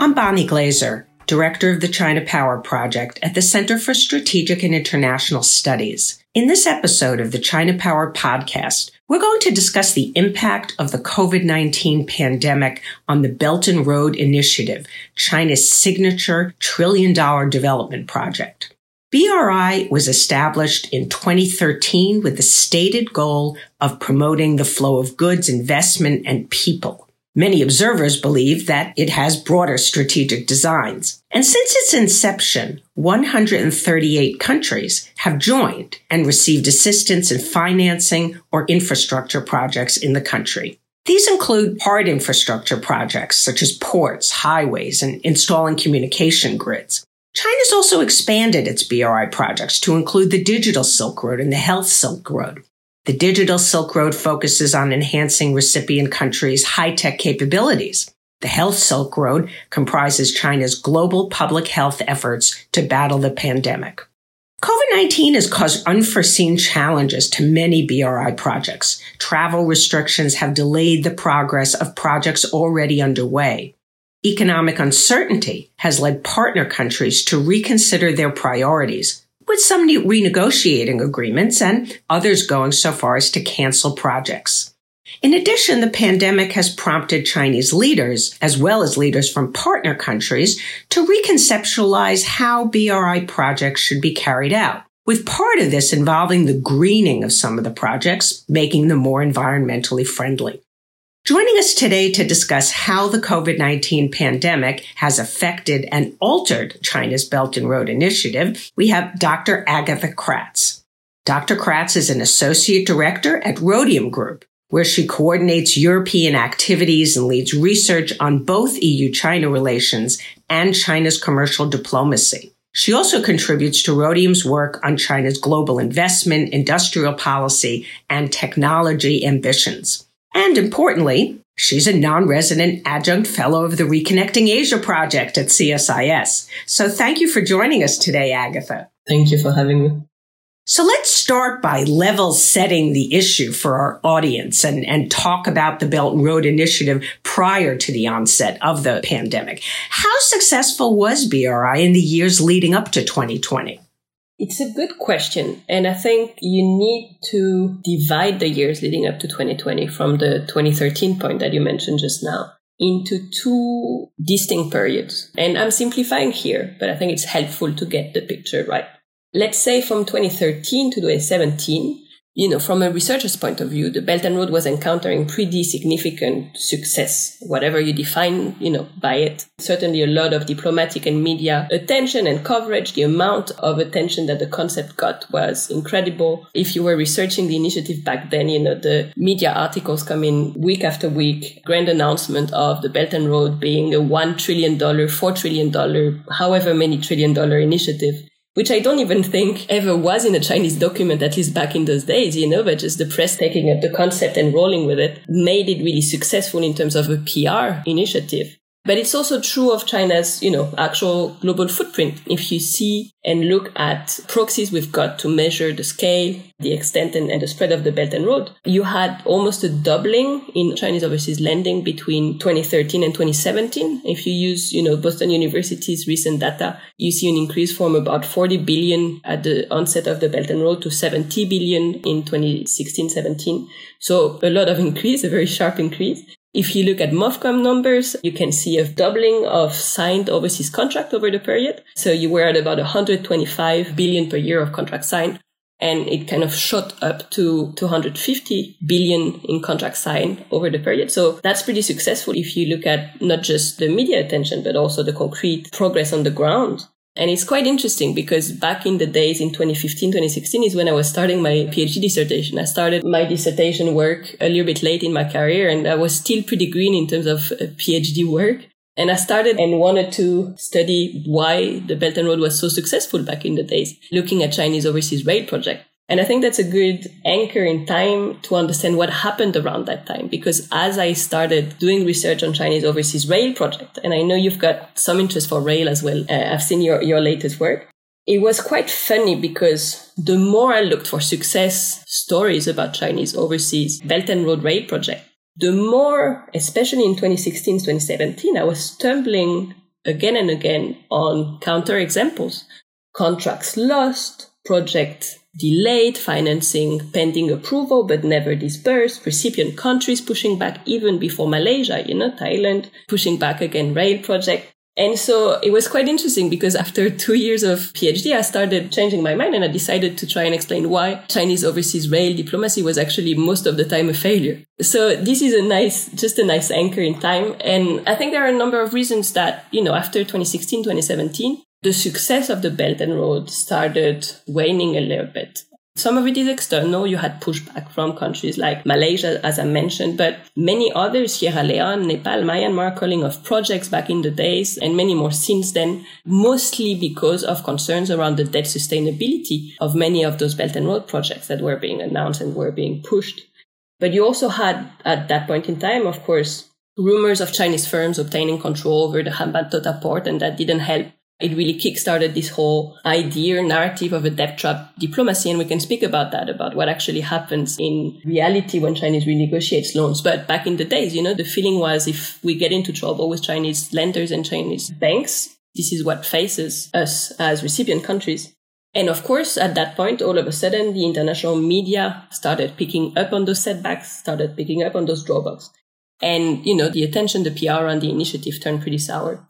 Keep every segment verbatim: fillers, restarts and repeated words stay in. I'm Bonnie Glaser, Director of the China Power Project at the Center for Strategic and International Studies. In this episode of the China Power Podcast, we're going to discuss the impact of the COVID nineteen pandemic on the Belt and Road Initiative, China's signature trillion dollar development project. B R I was established in twenty thirteen with the stated goal of promoting the flow of goods, investment, and people. Many observers believe that it has broader strategic designs. And since its inception, one hundred thirty-eight countries have joined and received assistance in financing or infrastructure projects in the country. These include hard infrastructure projects such as ports, highways, and installing communication grids. China's also expanded its B R I projects to include the Digital Silk Road and the Health Silk Road. The Digital Silk Road focuses on enhancing recipient countries' high-tech capabilities. The Health Silk Road comprises China's global public health efforts to battle the pandemic. COVID nineteen has caused unforeseen challenges to many B R I projects. Travel restrictions have delayed the progress of projects already underway. Economic uncertainty has led partner countries to reconsider their priorities, with some renegotiating agreements and others going so far as to cancel projects. In addition, the pandemic has prompted Chinese leaders, as well as leaders from partner countries, to reconceptualize how B R I projects should be carried out, with part of this involving the greening of some of the projects, making them more environmentally friendly. Joining us today to discuss how the COVID nineteen pandemic has affected and altered China's Belt and Road Initiative, we have Doctor Agatha Kratz. Doctor Kratz is an associate director at Rhodium Group, where she coordinates European activities and leads research on both E U-China relations and China's commercial diplomacy. She also contributes to Rhodium's work on China's global investment, industrial policy, and technology ambitions. And importantly, she's a non-resident adjunct fellow of the Reconnecting Asia Project at C S I S. So thank you for joining us today, Agatha. Thank you for having me. So let's start by level setting the issue for our audience and, and talk about the Belt and Road Initiative prior to the onset of the pandemic. How successful was B R I in the years leading up to twenty twenty? It's a good question. And I think you need to divide the years leading up to twenty twenty from the twenty thirteen point that you mentioned just now into two distinct periods. And I'm simplifying here, but I think it's helpful to get the picture right. Let's say from twenty thirteen to twenty seventeen, you know, from a researcher's point of view, the Belt and Road was encountering pretty significant success, whatever you define, you know, by it. Certainly a lot of diplomatic and media attention and coverage. The amount of attention that the concept got was incredible. If you were researching the initiative back then, you know, the media articles come in week after week, grand announcement of the Belt and Road being a one trillion dollars, four trillion dollars, however many trillion dollar initiative, which I don't even think ever was in a Chinese document, at least back in those days, you know, but just the press taking up the concept and rolling with it made it really successful in terms of a P R initiative. But it's also true of China's, you know, actual global footprint. If you see and look at proxies we've got to measure the scale, the extent and, and the spread of the Belt and Road, you had almost a doubling in Chinese overseas lending between twenty thirteen and twenty seventeen. If you use, you know, Boston University's recent data, you see an increase from about forty billion at the onset of the Belt and Road to seventy billion in twenty sixteen seventeen. So a lot of increase, a very sharp increase. If you look at MOFCOM numbers, you can see a doubling of signed overseas contracts over the period. So you were at about one hundred twenty-five billion per year of contracts signed, and it kind of shot up to two hundred fifty billion in contracts signed over the period. So that's pretty successful if you look at not just the media attention, but also the concrete progress on the ground. And it's quite interesting because back in the days in twenty fifteen, twenty sixteen is when I was starting my PhD dissertation. I started my dissertation work a little bit late in my career, and I was still pretty green in terms of PhD work. And I started and wanted to study why the Belt and Road was so successful back in the days, looking at Chinese overseas rail project. And I think that's a good anchor in time to understand what happened around that time. Because as I started doing research on Chinese overseas rail project, and I know you've got some interest for rail as well. Uh, I've seen your, your latest work. It was quite funny because the more I looked for success stories about Chinese overseas Belt and Road rail project, the more, especially in twenty sixteen, twenty seventeen, I was stumbling again and again on counterexamples. Contracts lost, projects delayed, financing pending approval but never disbursed, recipient countries pushing back even before Malaysia, you know, Thailand, pushing back again, rail project. And so it was quite interesting because after two years of PhD, I started changing my mind and I decided to try and explain why Chinese overseas rail diplomacy was actually most of the time a failure. So this is a nice, just a nice anchor in time. And I think there are a number of reasons that, you know, after twenty sixteen, twenty seventeen, the success of the Belt and Road started waning a little bit. Some of it is external. You had pushback from countries like Malaysia, as I mentioned, but many others, Sierra Leone, Nepal, Myanmar, calling off projects back in the days, and many more since then, mostly because of concerns around the debt sustainability of many of those Belt and Road projects that were being announced and were being pushed. But you also had, at that point in time, of course, rumors of Chinese firms obtaining control over the Hambantota port, and that didn't help. It really kickstarted this whole idea, narrative of a debt trap diplomacy. And we can speak about that, about what actually happens in reality when Chinese renegotiates loans. But back in the days, you know, the feeling was if we get into trouble with Chinese lenders and Chinese banks, this is what faces us as recipient countries. And of course, at that point, all of a sudden, the international media started picking up on those setbacks, started picking up on those drawbacks. And, you know, the attention, the P R on the initiative turned pretty sour.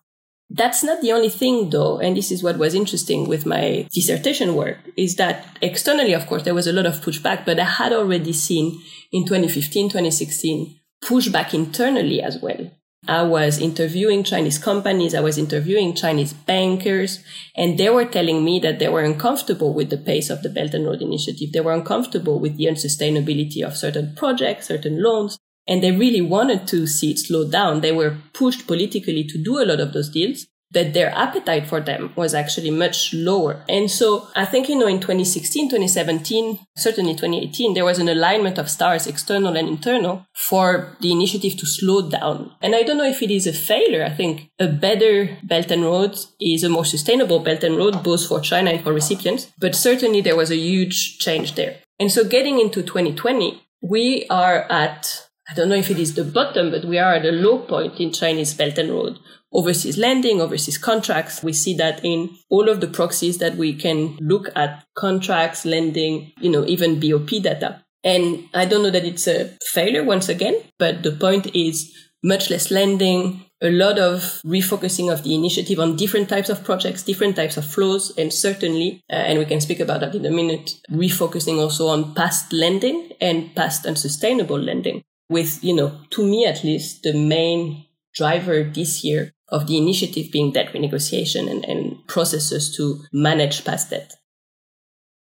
That's not the only thing, though, and this is what was interesting with my dissertation work, is that externally, of course, there was a lot of pushback, but I had already seen in twenty fifteen, twenty sixteen, pushback internally as well. I was interviewing Chinese companies, I was interviewing Chinese bankers, and they were telling me that they were uncomfortable with the pace of the Belt and Road Initiative. They were uncomfortable with the unsustainability of certain projects, certain loans. And they really wanted to see it slow down. They were pushed politically to do a lot of those deals, but their appetite for them was actually much lower. And so I think, you know, in twenty sixteen, twenty seventeen, certainly twenty eighteen, there was an alignment of stars, external and internal, for the initiative to slow down. And I don't know if it is a failure. I think a better Belt and Road is a more sustainable Belt and Road, both for China and for recipients. But certainly there was a huge change there. And so getting into twenty twenty, we are at... I don't know if it is the bottom, but we are at a low point in Chinese Belt and Road. Overseas lending, overseas contracts, we see that in all of the proxies that we can look at, contracts, lending, you know, even B O P data. And I don't know that it's a failure once again, but the point is much less lending, a lot of refocusing of the initiative on different types of projects, different types of flows, and certainly, uh, and we can speak about that in a minute, refocusing also on past lending and past unsustainable lending. With, you know, to me at least, the main driver this year of the initiative being debt renegotiation and, and processes to manage past debt.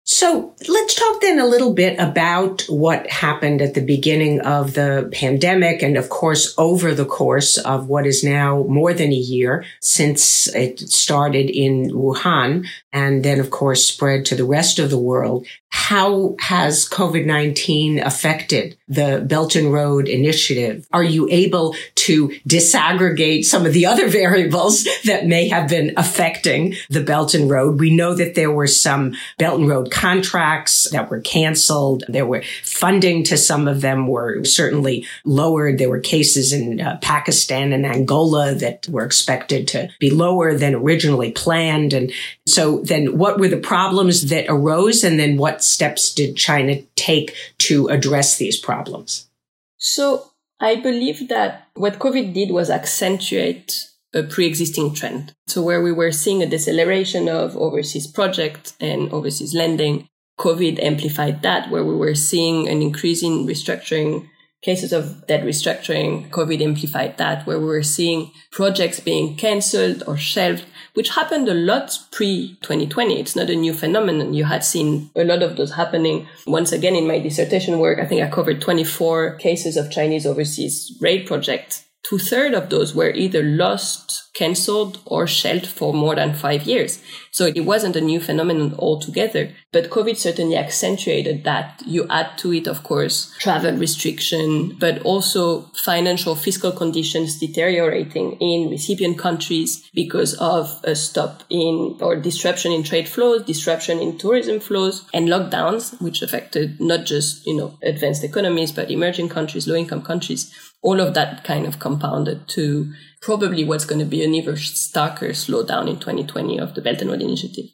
So let's talk then a little bit about what happened at the beginning of the pandemic and, of course, over the course of what is now more than a year since it started in Wuhan and then, of course, spread to the rest of the world. How has COVID nineteen affected the Belt and Road Initiative? Are you able to disaggregate some of the other variables that may have been affecting the Belt and Road? We know that there were some Belt and Road contracts that were canceled. There were funding to some of them were certainly lowered. There were cases in uh, Pakistan and Angola that were expected to be lower than originally planned. And so then what were the problems that arose? And then what steps did China take to address these problems? So I believe that what COVID did was accentuate a pre-existing trend. So where we were seeing a deceleration of overseas projects and overseas lending, COVID amplified that. Where we were seeing an increase in restructuring, cases of debt restructuring, COVID amplified that. Where we were seeing projects being cancelled or shelved, which happened a lot pre twenty twenty. It's not a new phenomenon. You had seen a lot of those happening. Once again, in my dissertation work, I think I covered twenty-four cases of Chinese overseas rail projects. Two-thirds of those were either lost, cancelled, or shelved for more than five years. So it wasn't a new phenomenon altogether. But COVID certainly accentuated that. You add to it, of course, travel restriction, but also financial fiscal conditions deteriorating in recipient countries because of a stop in or disruption in trade flows, disruption in tourism flows, and lockdowns, which affected not just, you know, advanced economies, but emerging countries, low-income countries. All of that kind of compounded to probably what's going to be an even starker slowdown in twenty twenty of the Belt and Road Initiative.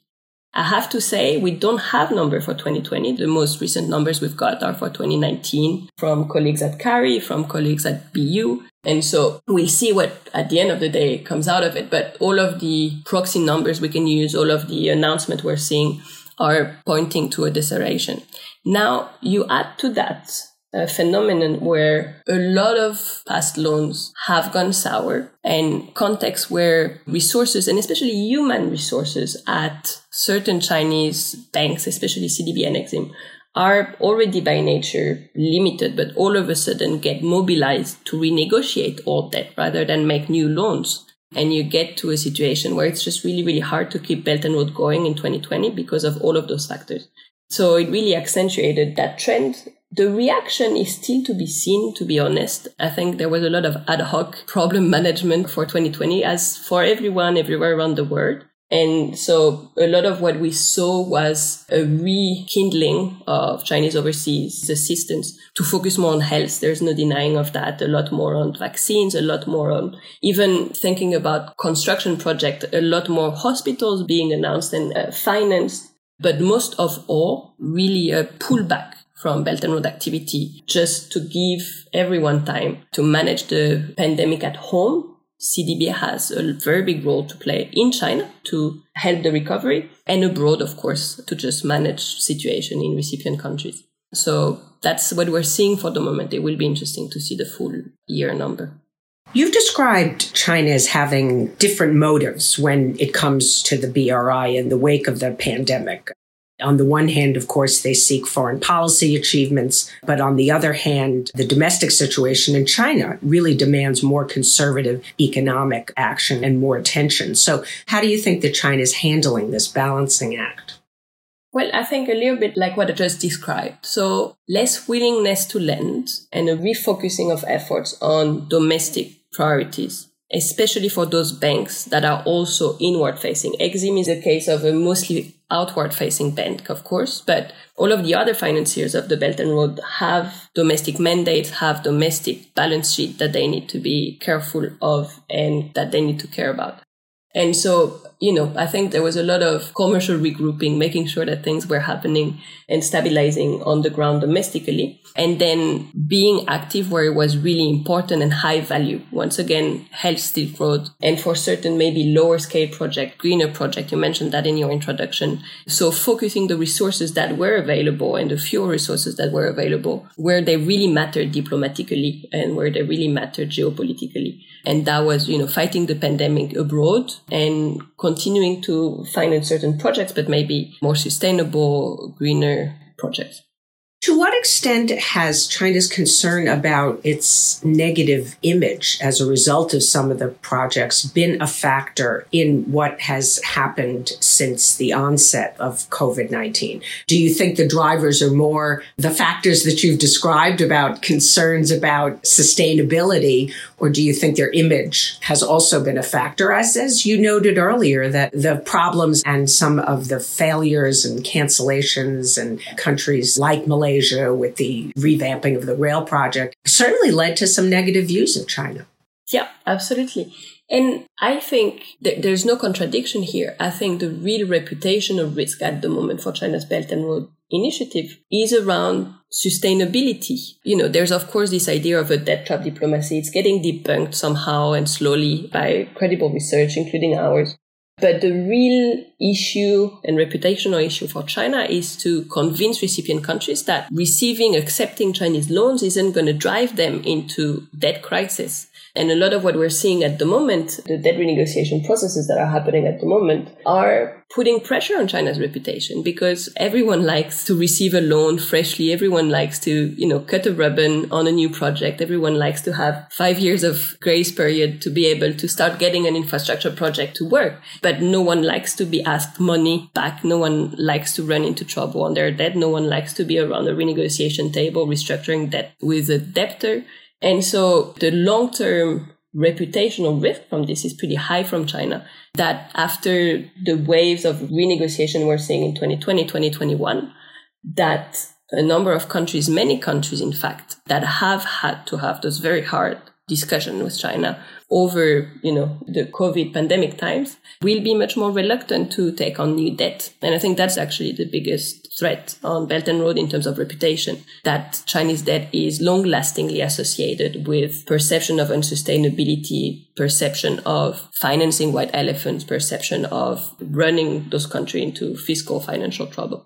I have to say, we don't have numbers for twenty twenty. The most recent numbers we've got are for twenty nineteen from colleagues at CARI, from colleagues at B U. And so we'll see what, at the end of the day, comes out of it. But all of the proxy numbers we can use, all of the announcements we're seeing are pointing to a deceleration. Now, you add to that a phenomenon where a lot of past loans have gone sour, and contexts where resources, and especially human resources at certain Chinese banks, especially C D B and Exim, are already by nature limited, but all of a sudden get mobilized to renegotiate all debt rather than make new loans. And you get to a situation where it's just really, really hard to keep Belt and Road going in twenty twenty because of all of those factors. So it really accentuated that trend. The reaction is still to be seen, to be honest. I think there was a lot of ad hoc problem management for twenty twenty, as for everyone, everywhere around the world. And so a lot of what we saw was a rekindling of Chinese overseas assistance to focus more on health. There's no denying of that. A lot more on vaccines, a lot more on even thinking about construction projects, a lot more hospitals being announced and uh, financed. But most of all, really a pullback from Belt and Road activity just to give everyone time to manage the pandemic at home. C D B has a very big role to play in China to help the recovery, and abroad, of course, to just manage situation in recipient countries. So that's what we're seeing for the moment. It will be interesting to see the full year number. You've described China as having different motives when it comes to the B R I in the wake of the pandemic. On the one hand, of course, they seek foreign policy achievements, but on the other hand, the domestic situation in China really demands more conservative economic action and more attention. So how do you think that China is handling this balancing act? Well, I think a little bit like what I just described. So less willingness to lend and a refocusing of efforts on domestic priorities, especially for those banks that are also inward-facing. Exim is a case of a mostly outward-facing bank, of course, but all of the other financiers of the Belt and Road have domestic mandates, have domestic balance sheet that they need to be careful of and that they need to care about. And so, you know, I think there was a lot of commercial regrouping, making sure that things were happening and stabilizing on the ground domestically, and then being active where it was really important and high value. Once again, Health Silk Road, and for certain maybe lower scale project, greener project, you mentioned that in your introduction. So focusing the resources that were available and the few resources that were available where they really mattered diplomatically and where they really mattered geopolitically. And that was, you know, fighting the pandemic abroad and continuing to finance certain projects, but maybe more sustainable, greener projects. To what extent has China's concern about its negative image as a result of some of the projects been a factor in what has happened since the onset of COVID nineteen? Do you think the drivers are more the factors that you've described about concerns about sustainability, or do you think their image has also been a factor? As, as you noted earlier, that the problems and some of the failures and cancellations and countries like Malaysia Asia with the revamping of the rail project certainly led to some negative views of China. Yeah, absolutely. And I think th- there's no contradiction here. I think the real reputational risk at the moment for China's Belt and Road Initiative is around sustainability. You know, there's of course this idea of a debt trap diplomacy. It's getting debunked somehow and slowly by credible research, including ours. But the real issue and reputational issue for China is to convince recipient countries that receiving, accepting Chinese loans isn't going to drive them into debt crisis. And a lot of what we're seeing at the moment, the debt renegotiation processes that are happening at the moment, are putting pressure on China's reputation because everyone likes to receive a loan freshly. Everyone likes to, you know, cut a ribbon on a new project. Everyone likes to have five years of grace period to be able to start getting an infrastructure project to work. But no one likes to be asked money back. No one likes to run into trouble on their debt. No one likes to be around a renegotiation table restructuring debt with a debtor. And so the long-term reputational risk from this is pretty high from China, that after the waves of renegotiation we're seeing in twenty twenty, twenty twenty-one, that a number of countries, many countries, in fact, that have had to have those very hard discussion with China over, you know, the COVID pandemic times, will be much more reluctant to take on new debt. And I think that's actually the biggest threat on Belt and Road in terms of reputation, that Chinese debt is long-lastingly associated with perception of unsustainability, perception of financing white elephants, perception of running those countries into fiscal financial trouble.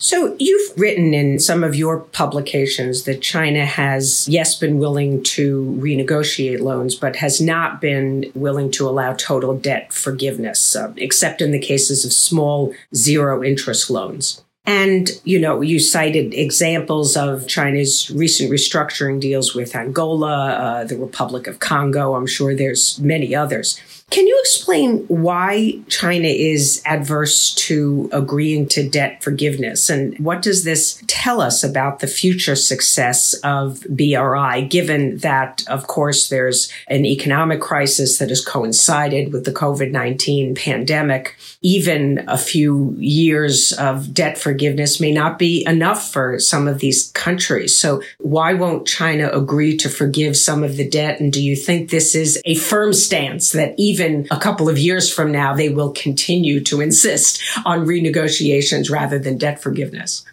So you've written in some of your publications that China has, yes, been willing to renegotiate loans, but has not been willing to allow total debt forgiveness, uh, except in the cases of small zero-interest loans. And, you know, you cited examples of China's recent restructuring deals with Angola, uh, the Republic of Congo. I'm sure there's many others. Can you explain why China is adverse to agreeing to debt forgiveness? And what does this tell us about the future success of B R I, given that, of course, there's an economic crisis that has coincided with the COVID nineteen pandemic? Even a few years of debt forgiveness may not be enough for some of these countries. So why won't China agree to forgive some of the debt? And do you think this is a firm stance that even Even a couple of years from now, they will continue to insist on renegotiations rather than debt forgiveness?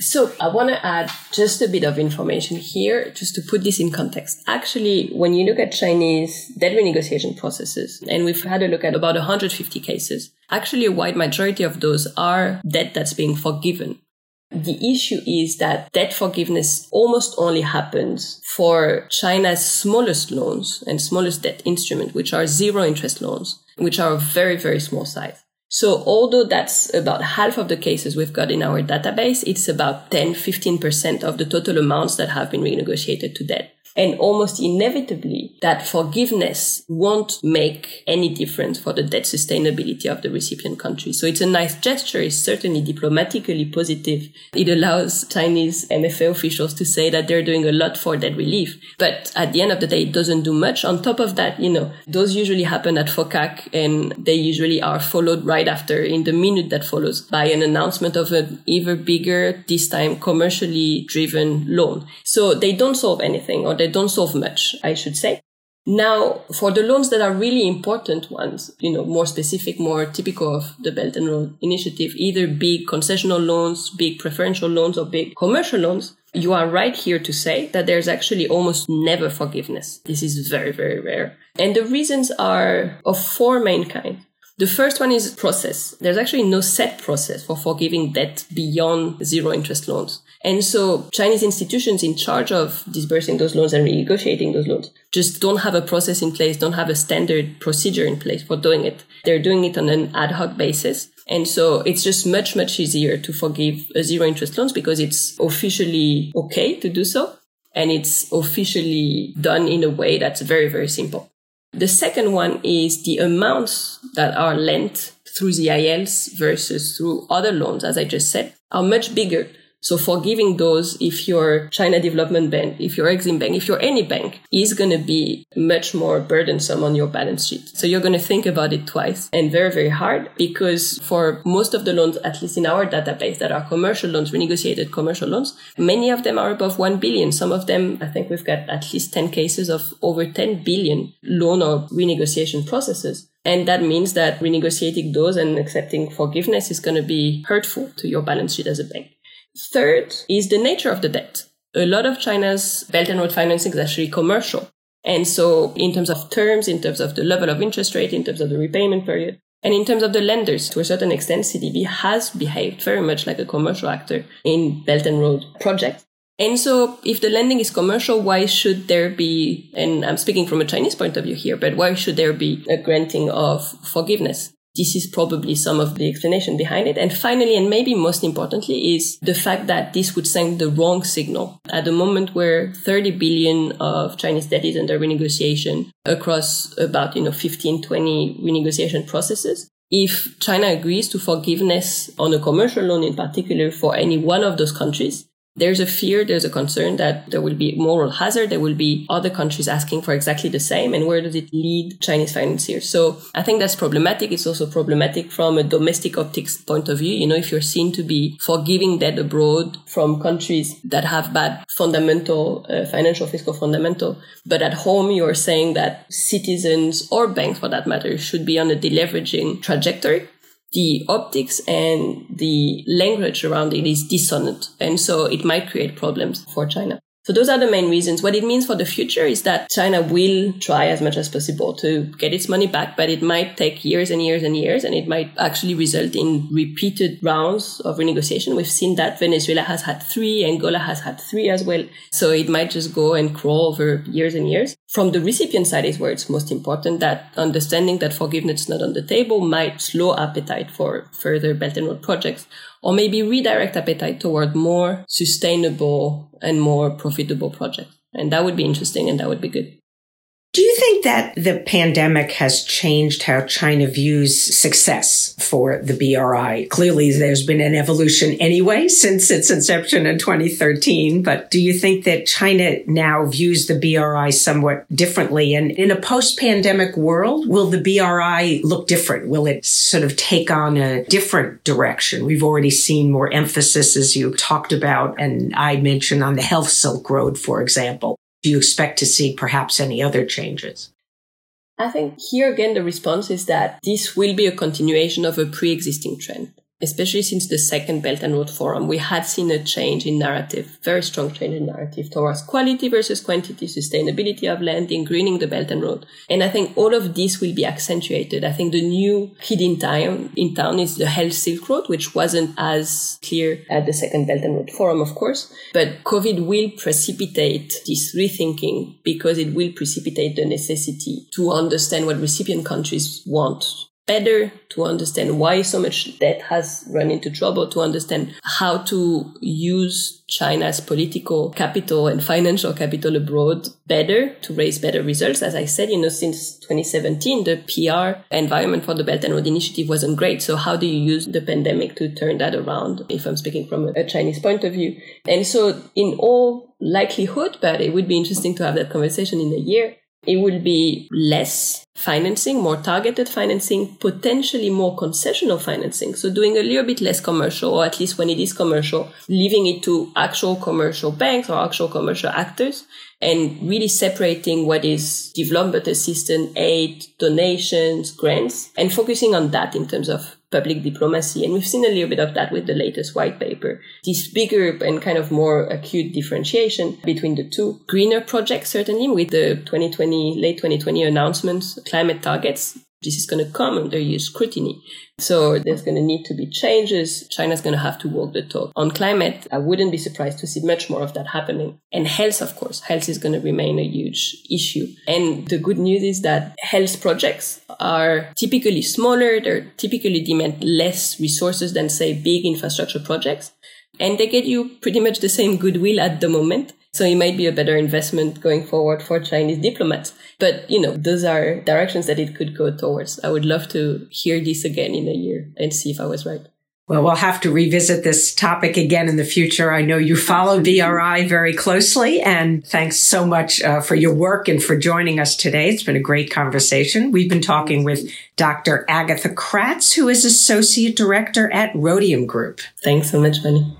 So I want to add just a bit of information here, just to put this in context. Actually, when you look at Chinese debt renegotiation processes, and we've had a look at about one hundred fifty cases, actually a wide majority of those are debt that's being forgiven. The issue is that debt forgiveness almost only happens for China's smallest loans and smallest debt instrument, which are zero interest loans, which are very, very small size. So although that's about half of the cases we've got in our database, it's about ten, fifteen percent of the total amounts that have been renegotiated to debt. And almost inevitably, that forgiveness won't make any difference for the debt sustainability of the recipient country. So it's a nice gesture. It's certainly diplomatically positive. It allows Chinese M F A officials to say that they're doing a lot for debt relief. But at the end of the day, it doesn't do much. On top of that, you know, those usually happen at FOCAC, and they usually are followed right after, in the minute that follows, by an announcement of an even bigger, this time commercially driven loan. So they don't solve anything, or they don't solve much, I should say. Now, for the loans that are really important ones, you know, more specific, more typical of the Belt and Road Initiative, either big concessional loans, big preferential loans, or big commercial loans, you are right here to say that there's actually almost never forgiveness. This is very, very rare. And the reasons are of four main kinds. The first one is process. There's actually no set process for forgiving debt beyond zero interest loans. And so Chinese institutions in charge of disbursing those loans and renegotiating those loans just don't have a process in place, don't have a standard procedure in place for doing it. They're doing it on an ad hoc basis. And so it's just much, much easier to forgive zero interest loans because it's officially okay to do so. And it's officially done in a way that's very, very simple. The second one is the amounts that are lent through the I Ls versus through other loans, as I just said, are much bigger. So forgiving those, if you're China Development Bank, if you're Exim Bank, if you're any bank, is going to be much more burdensome on your balance sheet. So you're going to think about it twice, and very, very hard, because for most of the loans, at least in our database, that are commercial loans, renegotiated commercial loans, many of them are above one billion. Some of them, I think we've got at least ten cases of over ten billion loan or renegotiation processes. And that means that renegotiating those and accepting forgiveness is going to be hurtful to your balance sheet as a bank. Third is the nature of the debt. A lot of China's Belt and Road financing is actually commercial. And so in terms of terms, in terms of the level of interest rate, in terms of the repayment period, and in terms of the lenders, to a certain extent, C D B has behaved very much like a commercial actor in Belt and Road projects. And so if the lending is commercial, why should there be, and I'm speaking from a Chinese point of view here, but why should there be a granting of forgiveness? This is probably some of the explanation behind it. And finally, and maybe most importantly, is the fact that this would send the wrong signal. At the moment where thirty billion of Chinese debt is under renegotiation across about, you know, fifteen, twenty renegotiation processes, if China agrees to forgiveness on a commercial loan in particular for any one of those countries, There's a fear, there's a concern that there will be moral hazard. There will be other countries asking for exactly the same. And where does it lead Chinese financiers? So I think that's problematic. It's also problematic from a domestic optics point of view. You know, if you're seen to be forgiving debt abroad from countries that have bad fundamental, uh, financial fiscal fundamental, but at home you're saying that citizens or banks, for that matter, should be on a deleveraging trajectory. The optics and the language around it is dissonant. And so it might create problems for China. So those are the main reasons. What it means for the future is that China will try as much as possible to get its money back, but it might take years and years and years, and it might actually result in repeated rounds of renegotiation. We've seen that Venezuela has had three, Angola has had three as well. So it might just go and crawl over years and years. From the recipient side is where it's most important, that understanding that forgiveness is not on the table might slow appetite for further Belt and Road projects, or maybe redirect appetite toward more sustainable and more profitable projects. And that would be interesting and that would be good. Do you think that the pandemic has changed how China views success for the B R I? Clearly, there's been an evolution anyway since its inception in twenty thirteen. But do you think that China now views the B R I somewhat differently? And in a post-pandemic world, will the B R I look different? Will it sort of take on a different direction? We've already seen more emphasis, as you talked about, and I mentioned on the Health Silk Road, for example. Do you expect to see perhaps any other changes? I think here again, the response is that this will be a continuation of a pre-existing trend, especially since the second Belt and Road Forum. We had seen a change in narrative, very strong change in narrative towards quality versus quantity, sustainability of lending, greening the Belt and Road. And I think all of this will be accentuated. I think the new kid in town, in town is the Health Silk Road, which wasn't as clear at the second Belt and Road Forum, of course. But COVID will precipitate this rethinking because it will precipitate the necessity to understand what recipient countries want better, to understand why so much debt has run into trouble, to understand how to use China's political capital and financial capital abroad better to raise better results. As I said, you know, since twenty seventeen, the P R environment for the Belt and Road Initiative wasn't great. So how do you use the pandemic to turn that around, if I'm speaking from a Chinese point of view? And so in all likelihood, but it would be interesting to have that conversation in a year, it will be less financing, more targeted financing, potentially more concessional financing. So doing a little bit less commercial, or at least when it is commercial, leaving it to actual commercial banks or actual commercial actors, and really separating what is development assistance, aid, donations, grants, and focusing on that in terms of public diplomacy. And we've seen a little bit of that with the latest white paper, this bigger and kind of more acute differentiation between the two. Greener projects, certainly, with the twenty twenty, late twenty twenty announcements, climate targets. This is going to come under your scrutiny. So there's going to need to be changes. China's going to have to walk the talk. On climate, I wouldn't be surprised to see much more of that happening. And health, of course. Health is going to remain a huge issue. And the good news is that health projects are typically smaller. They're typically demand less resources than, say, big infrastructure projects. And they get you pretty much the same goodwill at the moment. So it might be a better investment going forward for Chinese diplomats. But, you know, those are directions that it could go towards. I would love to hear this again in a year and see if I was right. Well, we'll have to revisit this topic again in the future. I know you follow B R I very closely, and thanks so much uh, for your work and for joining us today. It's been a great conversation. We've been talking with Doctor Agatha Kratz, who is Associate Director at Rhodium Group. Thanks so much, Bonnie.